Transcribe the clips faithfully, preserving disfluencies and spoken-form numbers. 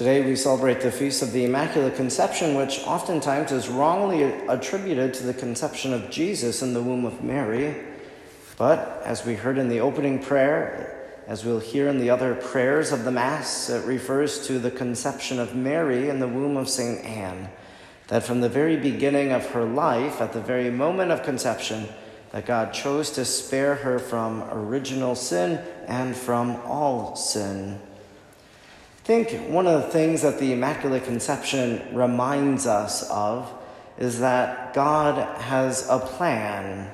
Today we celebrate the Feast of the Immaculate Conception, which oftentimes is wrongly attributed to the conception of Jesus in the womb of Mary. But as we heard in the opening prayer, as we'll hear in the other prayers of the Mass, it refers to the conception of Mary in the womb of Saint Anne, that from the very beginning of her life, at the very moment of conception, that God chose to spare her from original sin and from all sin. I think one of the things that the Immaculate Conception reminds us of is that God has a plan.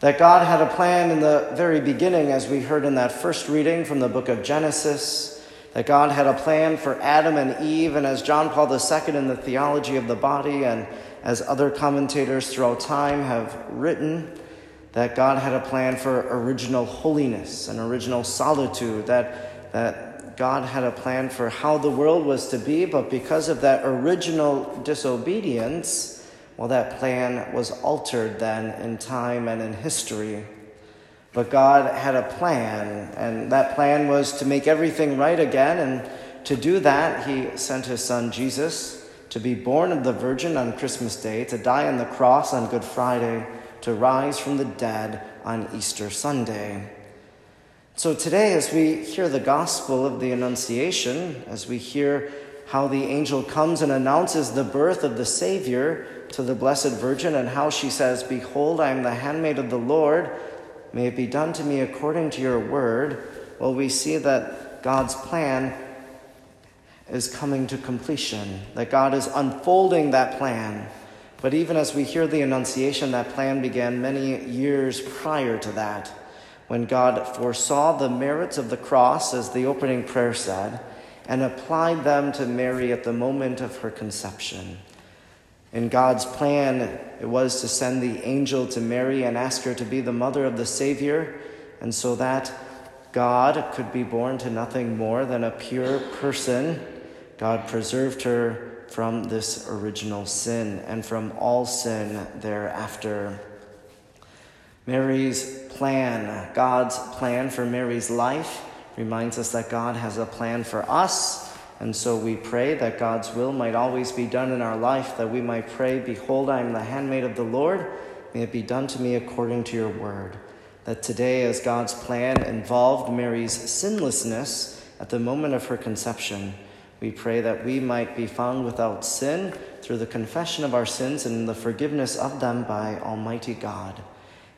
That God had a plan in the very beginning, as we heard in that first reading from the book of Genesis, that God had a plan for Adam and Eve, and as John Paul the Second in the Theology of the Body and as other commentators throughout time have written, that God had a plan for original holiness and original solitude, that that God had a plan for how the world was to be, but because of that original disobedience, well, that plan was altered then in time and in history. But God had a plan, and that plan was to make everything right again, and to do that, he sent his son Jesus to be born of the Virgin on Christmas Day, to die on the cross on Good Friday, to rise from the dead on Easter Sunday. So today, as we hear the gospel of the Annunciation, as we hear how the angel comes and announces the birth of the Savior to the Blessed Virgin and how she says, "Behold, I am the handmaid of the Lord. May it be done to me according to your word." Well, we see that God's plan is coming to completion, that God is unfolding that plan. But even as we hear the Annunciation, that plan began many years prior to that, when God foresaw the merits of the cross, as the opening prayer said, and applied them to Mary at the moment of her conception. In God's plan, it was to send the angel to Mary and ask her to be the mother of the Savior, and so that God could be born to nothing more than a pure person, God preserved her from this original sin and from all sin thereafter. Mary's plan, God's plan for Mary's life, reminds us that God has a plan for us, and so we pray that God's will might always be done in our life, that we might pray, "Behold, I am the handmaid of the Lord. May it be done to me according to your word." That today, as God's plan involved Mary's sinlessness at the moment of her conception, we pray that we might be found without sin through the confession of our sins and the forgiveness of them by Almighty God.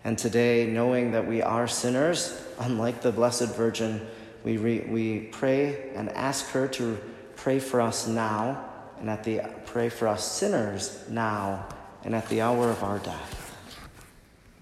And today, knowing that we are sinners, unlike the Blessed Virgin, we re, we pray and ask her to pray for us now, and at the pray for us sinners now, and at the hour of our death.